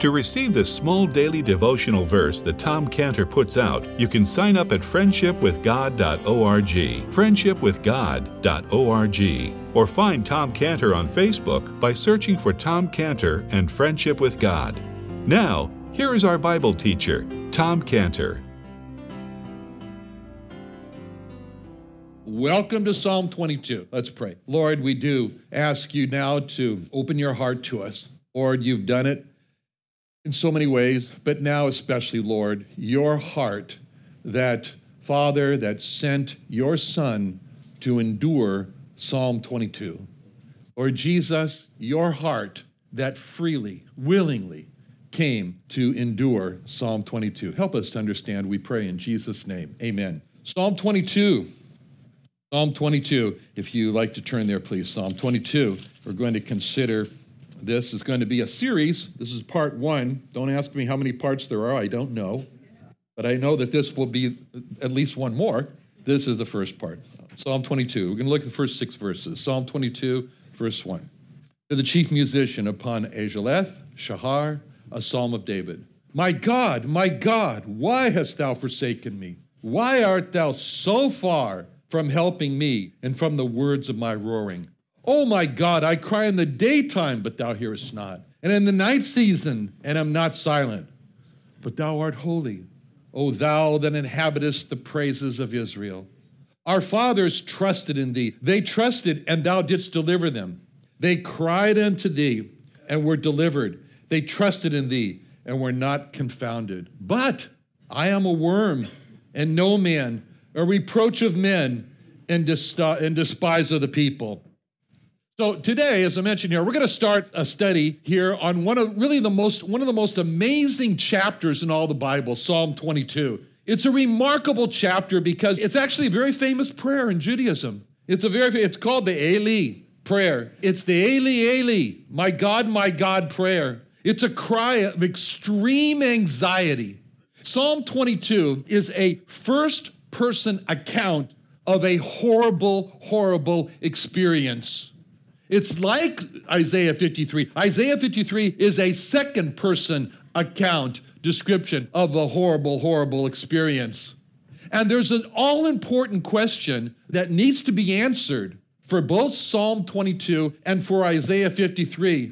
To receive this small daily devotional verse that Tom Cantor puts out, you can sign up at friendshipwithgod.org, friendshipwithgod.org, or find Tom Cantor on Facebook by searching for Tom Cantor and Friendship with God. Now, here is our Bible teacher, Tom Cantor. Welcome to Psalm 22. Let's pray. Lord, we do ask you now to open your heart to us. Lord, you've done it in so many ways, but now especially, Lord, your heart, that Father that sent your Son to endure Psalm 22. Lord Jesus, your heart that freely, willingly came to endure Psalm 22. Help us to understand, we pray in Jesus' name. Amen. Psalm 22. Psalm 22, if you like to turn there, please. Psalm 22, we're going to consider, this is going to be a series. This is part one. Don't ask me how many parts there are. I don't know. But I know that this will be at least one more. This is the first part. Psalm 22. We're going to look at the first six verses. Psalm 22, verse 1. To the chief musician upon Aijeleth Shahar, a psalm of David. My God, why hast thou forsaken me? Why art thou so far from helping me and from the words of my roaring? Oh my God, I cry in the daytime, but thou hearest not, and in the night season, and am not silent. But thou art holy, O thou that inhabitest the praises of Israel. Our fathers trusted in thee. They trusted, and thou didst deliver them. They cried unto thee, and were delivered. They trusted in thee, and were not confounded. But I am a worm, and no man, a reproach of men, and despise of the people. So today, as I mentioned here, we're going to start a study here on one of the most amazing chapters in all the Bible, Psalm 22. It's a remarkable chapter because it's actually a very famous prayer in Judaism. It's called the Eli prayer. It's the Eli, Eli, my God prayer. It's a cry of extreme anxiety. Psalm 22 is a first person account of a horrible, horrible experience. It's like Isaiah 53. Isaiah 53 is a second person account description of a horrible, horrible experience. And there's an all-important question that needs to be answered for both Psalm 22 and for Isaiah 53.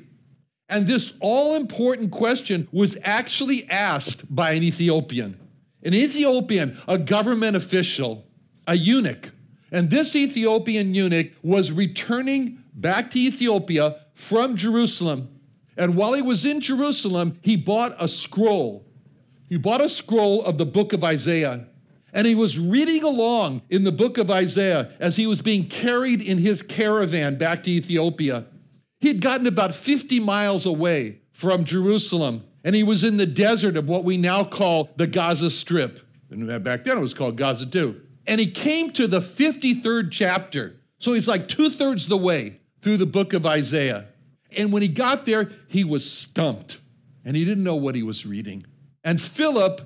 And this all-important question was actually asked by an Ethiopian. An Ethiopian, a government official, a eunuch. And this Ethiopian eunuch was returning back to Ethiopia from Jerusalem. And while he was in Jerusalem, he bought a scroll. He bought a scroll of the book of Isaiah. And he was reading along in the book of Isaiah as he was being carried in his caravan back to Ethiopia. He had gotten about 50 miles away from Jerusalem, and he was in the desert of what we now call the Gaza Strip. And back then it was called Gaza too. And he came to the 53rd chapter. So he's like two-thirds the way through the book of Isaiah. And when he got there, he was stumped. And he didn't know what he was reading. And Philip,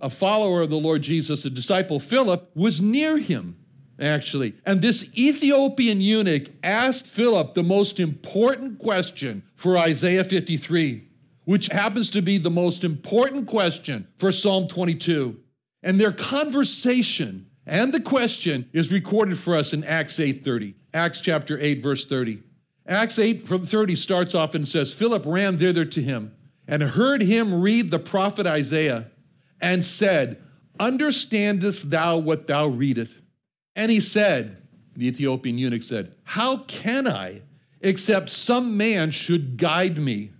a follower of the Lord Jesus, a disciple, Philip, was near him, actually. And this Ethiopian eunuch asked Philip the most important question for Isaiah 53. which happens to be the most important question for Psalm 22. And their conversation and the question is recorded for us in Acts 8:30. Acts chapter 8, verse 30. Acts 8 from 30 starts off and says, Philip ran thither to him and heard him read the prophet Isaiah and said, Understandest thou what thou readest? And he said, the Ethiopian eunuch said, How can I, except some man should guide me?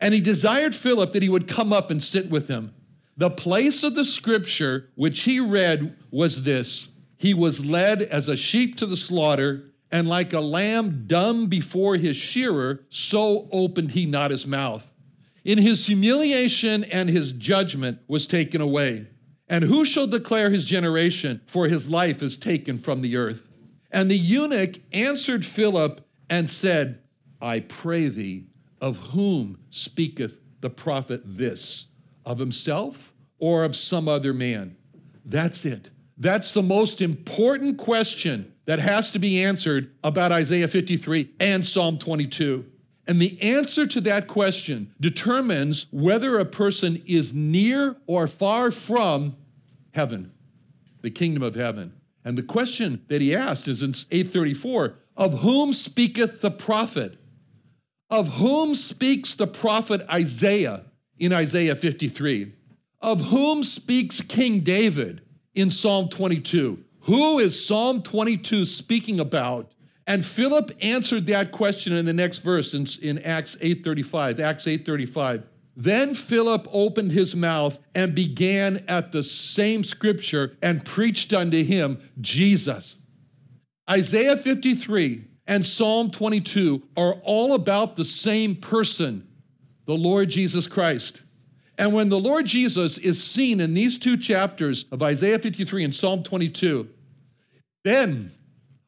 And he desired Philip that he would come up and sit with him. The place of the scripture which he read was this: He was led as a sheep to the slaughter, and like a lamb dumb before his shearer, so opened he not his mouth. In his humiliation and his judgment was taken away. And who shall declare his generation? For his life is taken from the earth. And the eunuch answered Philip and said, I pray thee, of whom speaketh the prophet this? Of himself or of some other man? That's it. That's the most important question that has to be answered about Isaiah 53 and Psalm 22. And the answer to that question determines whether a person is near or far from heaven, the kingdom of heaven. And the question that he asked is in 834, of whom speaketh the prophet? Of whom speaks the prophet Isaiah in Isaiah 53? Of whom speaks King David in Psalm 22? Who is Psalm 22 speaking about? And Philip answered that question in the next verse in Acts 8:35. Acts 8:35. Then Philip opened his mouth and began at the same scripture and preached unto him Jesus. Isaiah 53 and Psalm 22 are all about the same person, the Lord Jesus Christ. And when the Lord Jesus is seen in these two chapters of Isaiah 53 and Psalm 22, then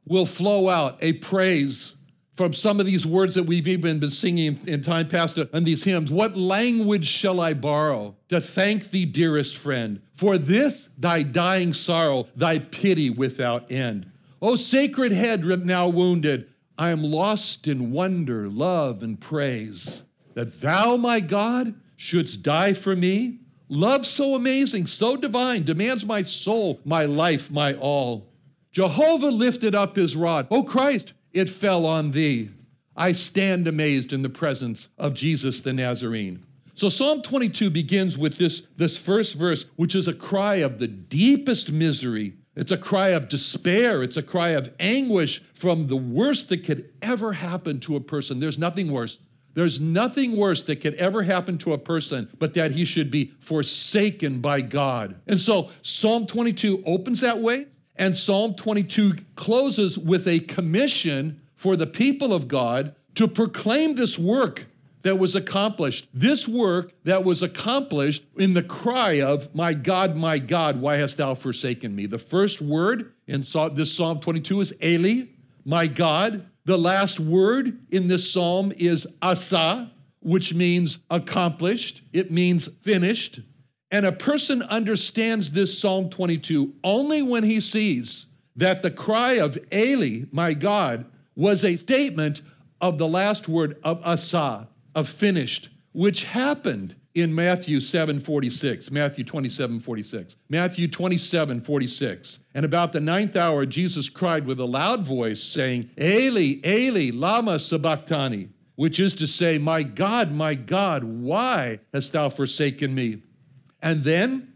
will flow out a praise from some of these words that we've even been singing in time past on these hymns. What language shall I borrow to thank thee, dearest friend, for this thy dying sorrow, thy pity without end? O sacred head now wounded, I am lost in wonder, love, and praise, that thou, my God, shouldst die for me. Love so amazing, so divine, demands my soul, my life, my all. Jehovah lifted up his rod. O Christ, it fell on thee. I stand amazed in the presence of Jesus the Nazarene. So Psalm 22 begins with this first verse, which is a cry of the deepest misery. It's a cry of despair. It's a cry of anguish from the worst that could ever happen to a person. There's nothing worse. There's nothing worse that could ever happen to a person but that he should be forsaken by God. And so Psalm 22 opens that way. And Psalm 22 closes with a commission for the people of God to proclaim this work that was accomplished. This work that was accomplished in the cry of, my God, why hast thou forsaken me? The first word in this Psalm 22 is Eli, my God. The last word in this psalm is asa, which means accomplished. It means finished. And a person understands this Psalm 22 only when he sees that the cry of Eli, my God, was a statement of the last word of asa, of finished, which happened in Matthew 27:46. And about the ninth hour, Jesus cried with a loud voice, saying, Eli, Eli, lama sabachthani, which is to say, my God, why hast thou forsaken me? And then,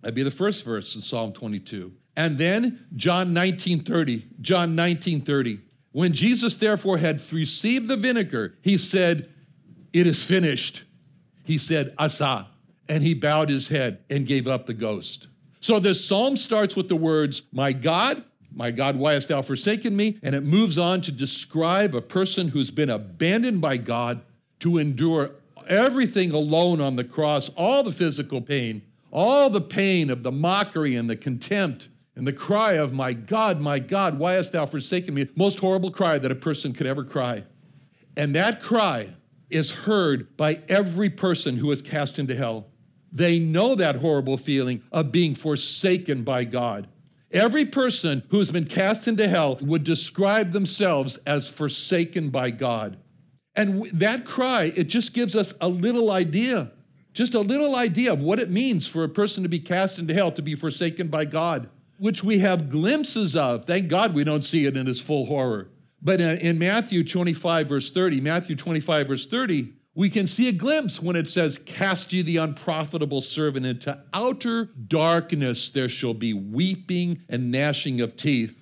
that'd be the first verse in Psalm 22. And then John 19:30. When Jesus therefore had received the vinegar, he said, it is finished. He said, asa. And he bowed his head and gave up the ghost. So this psalm starts with the words, my God, why hast thou forsaken me? And it moves on to describe a person who's been abandoned by God to endure everything alone on the cross, all the physical pain, all the pain of the mockery and the contempt and the cry of, my God, why hast thou forsaken me? Most horrible cry that a person could ever cry. And that cry is heard by every person who is cast into hell. They know that horrible feeling of being forsaken by God. Every person who has been cast into hell would describe themselves as forsaken by God. And that cry, it just gives us a little idea, just a little idea of what it means for a person to be cast into hell, to be forsaken by God, which we have glimpses of. Thank God we don't see it in its full horror. But in Matthew 25, verse 30, we can see a glimpse when it says, "Cast ye the unprofitable servant into outer darkness. There shall be weeping and gnashing of teeth."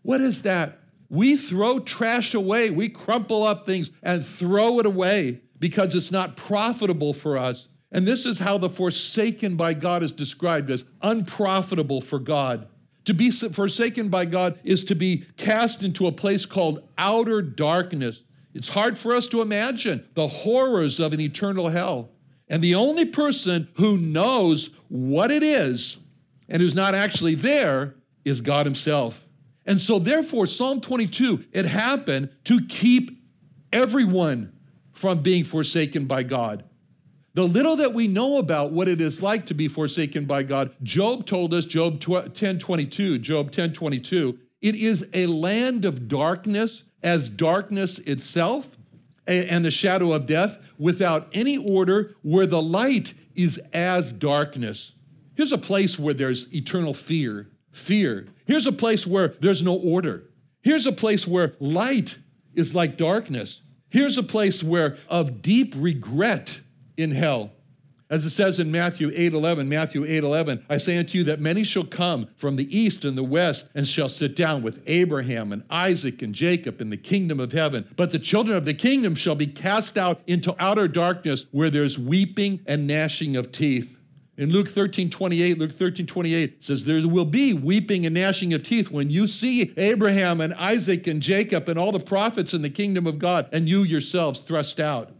What is that? We throw trash away. We crumple up things and throw it away because it's not profitable for us. And this is how the forsaken by God is described, as unprofitable for God. To be forsaken by God is to be cast into a place called outer darkness. It's hard for us to imagine the horrors of an eternal hell. And the only person who knows what it is and who's not actually there is God himself. And so therefore, Psalm 22, it happened to keep everyone from being forsaken by God. The little that we know about what it is like to be forsaken by God, Job told us, Job 10:22, it is a land of darkness, as darkness itself, and the shadow of death, without any order, where the light is as darkness. Here's a place where there's eternal fear. Here's a place where there's no order. Here's a place where light is like darkness. Here's a place where of deep regret in hell. As it says in Matthew 8:11, "I say unto you that many shall come from the east and the west and shall sit down with Abraham and Isaac and Jacob in the kingdom of heaven. But the children of the kingdom shall be cast out into outer darkness, where there's weeping and gnashing of teeth." In Luke 13:28 says, "There will be weeping and gnashing of teeth when you see Abraham and Isaac and Jacob and all the prophets in the kingdom of God, and you yourselves thrust out."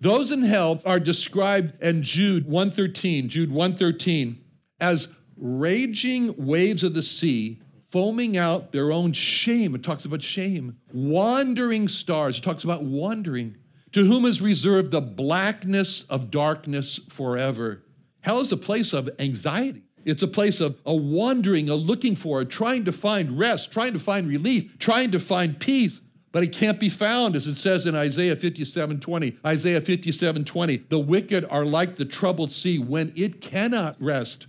Those in hell are described in Jude 1:13, as raging waves of the sea, foaming out their own shame. It talks about shame. Wandering stars. It talks about wandering. To whom is reserved the blackness of darkness forever. Hell is a place of anxiety. It's a place of a wandering, a looking for, a trying to find rest, trying to find relief, trying to find peace, but it can't be found, as it says in Isaiah 57:20. The wicked are like the troubled sea when it cannot rest,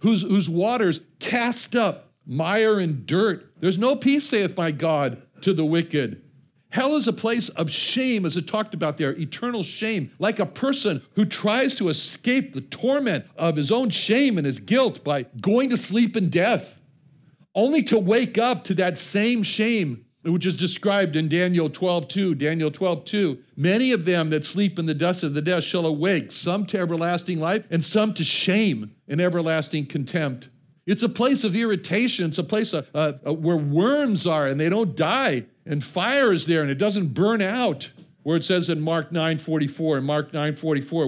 whose waters cast up mire and dirt. There's no peace, saith my God, to the wicked. Hell is a place of shame, as it talked about there, eternal shame, like a person who tries to escape the torment of his own shame and his guilt by going to sleep in death, only to wake up to that same shame, which is described in Daniel 12:2. "Many of them that sleep in the dust of the dead shall awake, some to everlasting life and some to shame and everlasting contempt." It's a place of irritation. It's a place where worms are and they don't die. And fire is there, and it doesn't burn out, where it says in Mark 9:44,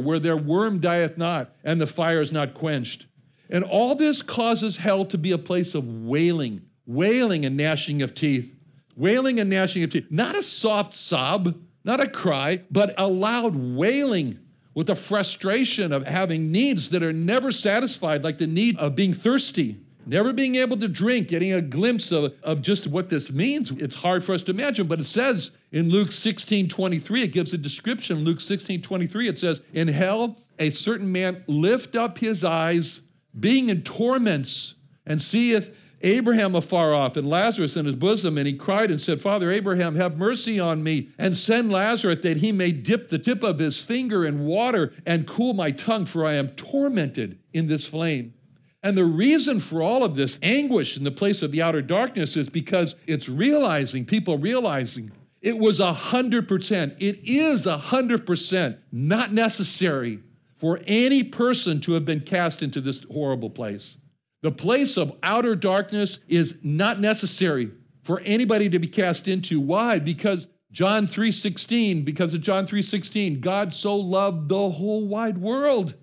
"Where their worm dieth not, and the fire is not quenched." And all this causes hell to be a place of wailing and gnashing of teeth. Wailing and gnashing of teeth. Not a soft sob, not a cry, but a loud wailing with the frustration of having needs that are never satisfied, like the need of being thirsty. Never being able to drink, getting a glimpse of just what this means. It's hard for us to imagine, but it says in Luke 16:23, it gives a description. Luke 16:23, it says, "In hell, a certain man lift up his eyes, being in torments, and seeth Abraham afar off, and Lazarus in his bosom. And he cried and said, Father Abraham, have mercy on me, and send Lazarus that he may dip the tip of his finger in water and cool my tongue, for I am tormented in this flame." And the reason for all of this anguish in the place of the outer darkness is because it's people realizing it was 100%. It is 100% not necessary for any person to have been cast into this horrible place. The place of outer darkness is not necessary for anybody to be cast into. Why? Because John 3:16, God so loved the whole wide world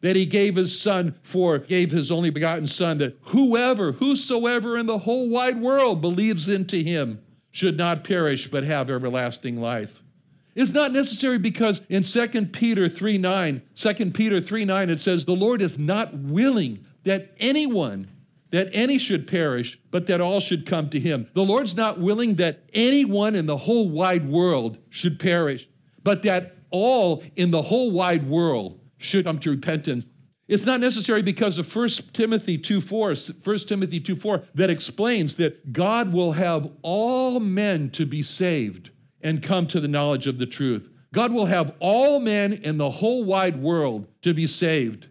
that he gave his only begotten son, that whosoever in the whole wide world believes into him should not perish but have everlasting life. It's not necessary because in 2 Peter 3:9, it says, "The Lord is not willing that any should perish, but that all should come to him." The Lord's not willing that anyone in the whole wide world should perish, but that all in the whole wide world should come to repentance. It's not necessary because of 1 Timothy 2:4 that explains that God will have all men to be saved and come to the knowledge of the truth. God will have all men in the whole wide world to be saved.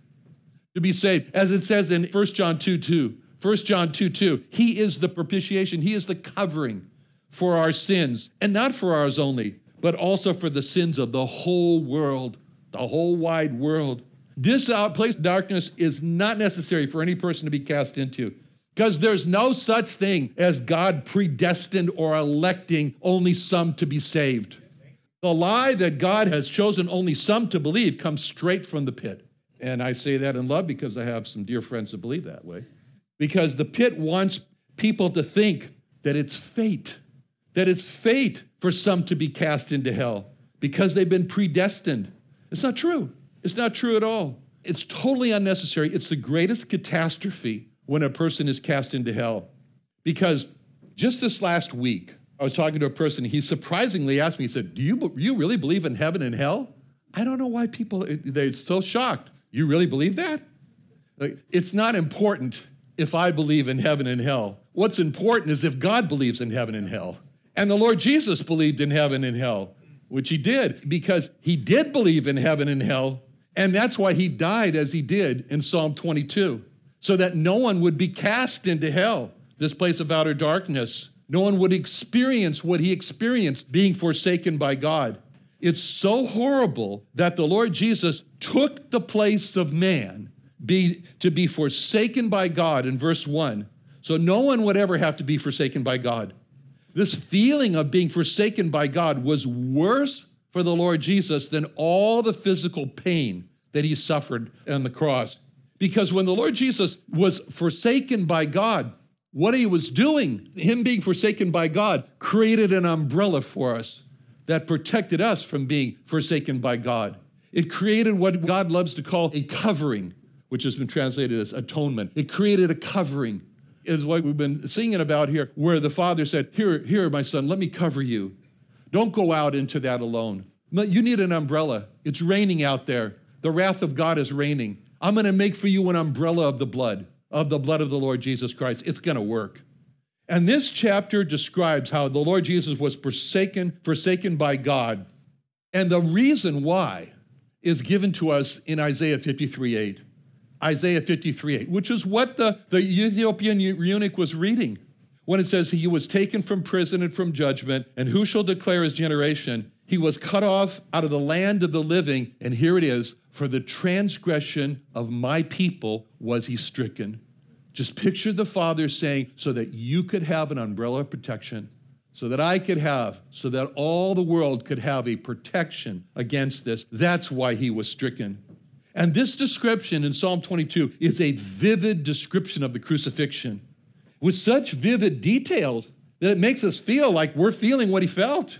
To be saved, as it says in 1 John 2:2, he is the propitiation, he is the covering for our sins, and not for ours only, but also for the sins of the whole world, the whole wide world. This place of darkness is not necessary for any person to be cast into, because there's no such thing as God predestined or electing only some to be saved. The lie that God has chosen only some to believe comes straight from the pit. And I say that in love because I have some dear friends that believe that way. Because the pit wants people to think that it's fate for some to be cast into hell because they've been predestined. It's not true. It's not true at all. It's totally unnecessary. It's the greatest catastrophe when a person is cast into hell. Because just this last week, I was talking to a person. He surprisingly asked me, he said, do you really believe in heaven and hell? I don't know why people, they're so shocked. You really believe that? Like, it's not important if I believe in heaven and hell. What's important is if God believes in heaven and hell. And the Lord Jesus believed in heaven and hell, which he did because he did believe in heaven and hell. And that's why he died as he did in Psalm 22, so that no one would be cast into hell, this place of outer darkness. No one would experience what he experienced, being forsaken by God. It's so horrible that the Lord Jesus took the place of man to be forsaken by God in verse 1. So no one would ever have to be forsaken by God. This feeling of being forsaken by God was worse for the Lord Jesus than all the physical pain that he suffered on the cross. Because when the Lord Jesus was forsaken by God, what he was doing, him being forsaken by God, created an umbrella for us that protected us from being forsaken by God. It created what God loves to call a covering, which has been translated as atonement. It created a covering, is what we've been singing about here, where the Father said, here, my son, let me cover you. Don't go out into that alone. You need an umbrella. It's raining out there. The wrath of God is raining. I'm going to make for you an umbrella of the blood of the Lord Jesus Christ. It's going to work. And this chapter describes how the Lord Jesus was forsaken by God. And the reason why is given to us in Isaiah 53:8. Isaiah 53:8, which is what the Ethiopian eunuch was reading when it says, he was taken from prison and from judgment, and who shall declare his generation? He was cut off out of the land of the living, and here it is, for the transgression of my people was he stricken. Just picture the Father saying, so that you could have an umbrella of protection, so that I could have, so that all the world could have a protection against this. That's why he was stricken. And this description in Psalm 22 is a vivid description of the crucifixion with such vivid details that it makes us feel like we're feeling what he felt.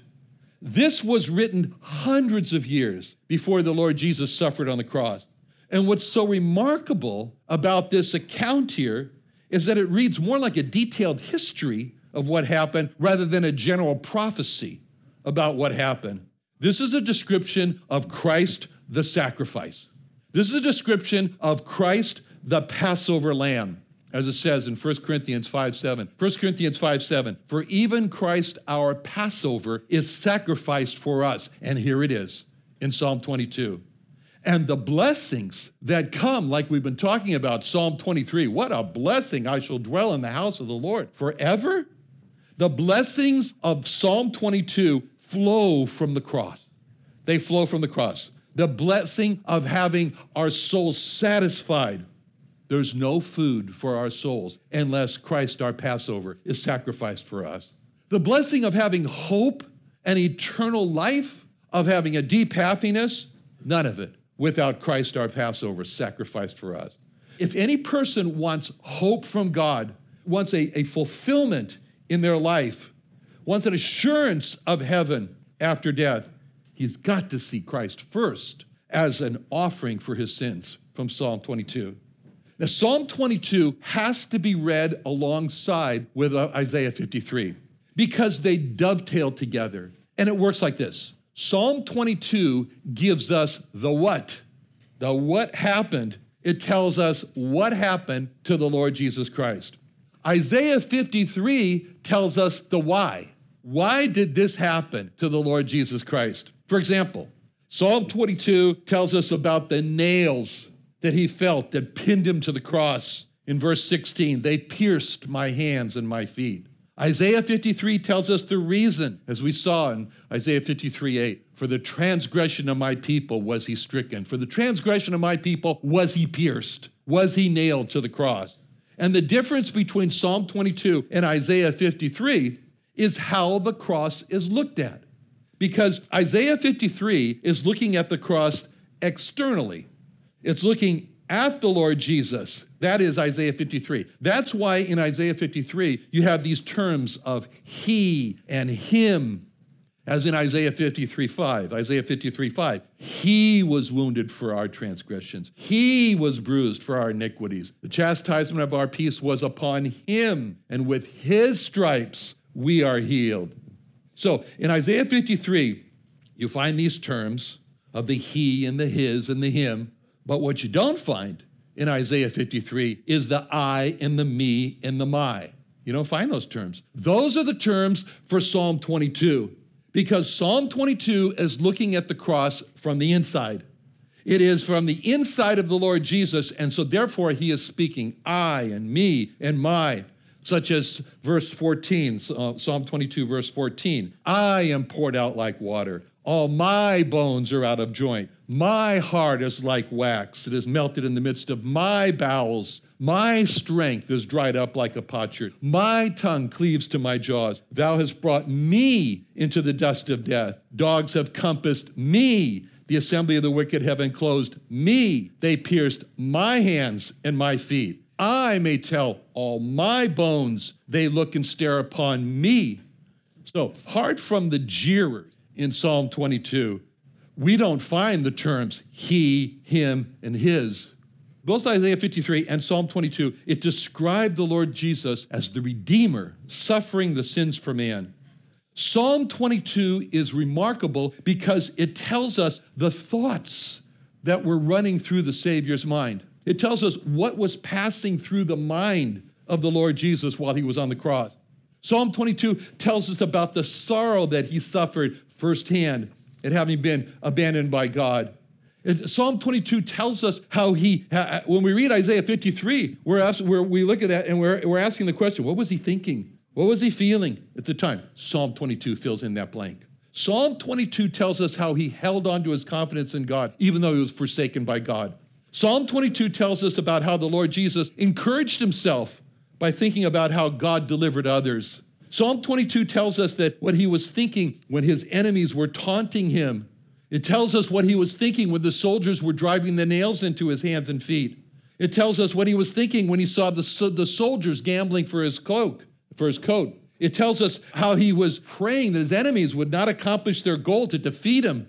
This was written hundreds of years before the Lord Jesus suffered on the cross. And what's so remarkable about this account here is that it reads more like a detailed history of what happened rather than a general prophecy about what happened. This is a description of Christ the sacrifice. This is a description of Christ the Passover lamb, as it says in 1 Corinthians 5:7. 1 Corinthians 5:7, for even Christ our Passover is sacrificed for us. And here it is in Psalm 22. And the blessings that come, like we've been talking about, Psalm 23, what a blessing, I shall dwell in the house of the Lord forever. The blessings of Psalm 22 flow from the cross. They flow from the cross. The blessing of having our souls satisfied. There's no food for our souls unless Christ our Passover is sacrificed for us. The blessing of having hope and eternal life, of having a deep happiness, none of it without Christ our Passover sacrificed for us. If any person wants hope from God, wants a fulfillment in their life, wants an assurance of heaven after death, he's got to see Christ first as an offering for his sins from Psalm 22. Now, Psalm 22 has to be read alongside with Isaiah 53 because they dovetail together. And it works like this. Psalm 22 gives us the what. The what happened. It tells us what happened to the Lord Jesus Christ. Isaiah 53 tells us the why. Why did this happen to the Lord Jesus Christ? For example, Psalm 22 tells us about the nails that he felt that pinned him to the cross. In verse 16, they pierced my hands and my feet. Isaiah 53 tells us the reason, as we saw in Isaiah 53:8, for the transgression of my people was he stricken. For the transgression of my people was he pierced. Was he nailed to the cross? And the difference between Psalm 22 and Isaiah 53 is how the cross is looked at. Because Isaiah 53 is looking at the cross externally. It's looking at the Lord Jesus. That is Isaiah 53. That's why in Isaiah 53, you have these terms of he and him, as in Isaiah 53:5. Isaiah 53:5, he was wounded for our transgressions. He was bruised for our iniquities. The chastisement of our peace was upon him, and with his stripes we are healed. So in Isaiah 53, you find these terms of the he and the his and the him. But what you don't find in Isaiah 53 is the I and the me and the my. You don't find those terms. Those are the terms for Psalm 22, because Psalm 22 is looking at the cross from the inside. It is from the inside of the Lord Jesus, and so therefore he is speaking I and me and my, such as verse 14, Psalm 22, verse 14. I am poured out like water. All my bones are out of joint. My heart is like wax. It is melted in the midst of my bowels. My strength is dried up like a potsherd. My tongue cleaves to my jaws. Thou hast brought me into the dust of death. Dogs have compassed me. The assembly of the wicked have enclosed me. They pierced my hands and my feet. I may tell all my bones. They look and stare upon me. So, hard from the jeerers. In Psalm 22, we don't find the terms he, him, and his. Both Isaiah 53 and Psalm 22, it described the Lord Jesus as the Redeemer, suffering the sins for man. Psalm 22 is remarkable because it tells us the thoughts that were running through the Savior's mind. It tells us what was passing through the mind of the Lord Jesus while he was on the cross. Psalm 22 tells us about the sorrow that he suffered firsthand at having been abandoned by God. And Psalm 22 tells us how he, when we read Isaiah 53, we look at that and we're asking the question, what was he thinking? What was he feeling at the time? Psalm 22 fills in that blank. Psalm 22 tells us how he held on to his confidence in God, even though he was forsaken by God. Psalm 22 tells us about how the Lord Jesus encouraged himself by thinking about how God delivered others. Psalm 22 tells us that what he was thinking when his enemies were taunting him. It tells us what he was thinking when the soldiers were driving the nails into his hands and feet. It tells us what he was thinking when he saw the soldiers gambling for his cloak, for his coat. It tells us how he was praying that his enemies would not accomplish their goal to defeat him.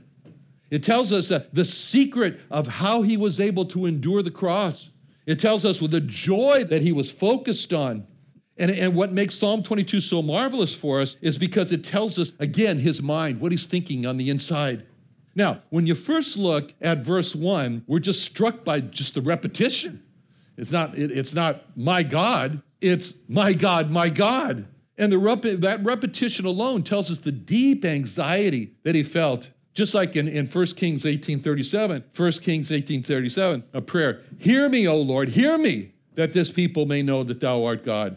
It tells us the secret of how he was able to endure the cross. It tells us with the joy that he was focused on. And what makes Psalm 22 so marvelous for us is because it tells us, again, his mind, what he's thinking on the inside. Now, when you first look at verse 1, we're just struck by just the repetition. It's not my God, it's my God, my God. And that repetition alone tells us the deep anxiety that he felt. Just like in 1 Kings 18:37, a prayer, hear me, O Lord, hear me, that this people may know that thou art God.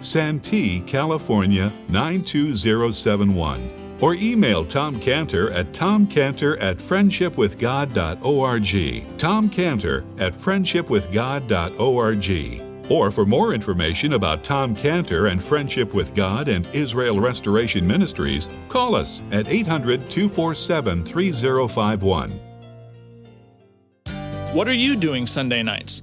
Santee, California 92071. Or email Tom Cantor at tomcantor@friendshipwithgod.org, tomcantor@friendshipwithgod.org. Or for more information about Tom Cantor and Friendship with God and Israel Restoration Ministries, call us at 800-247-3051. What are you doing Sunday nights?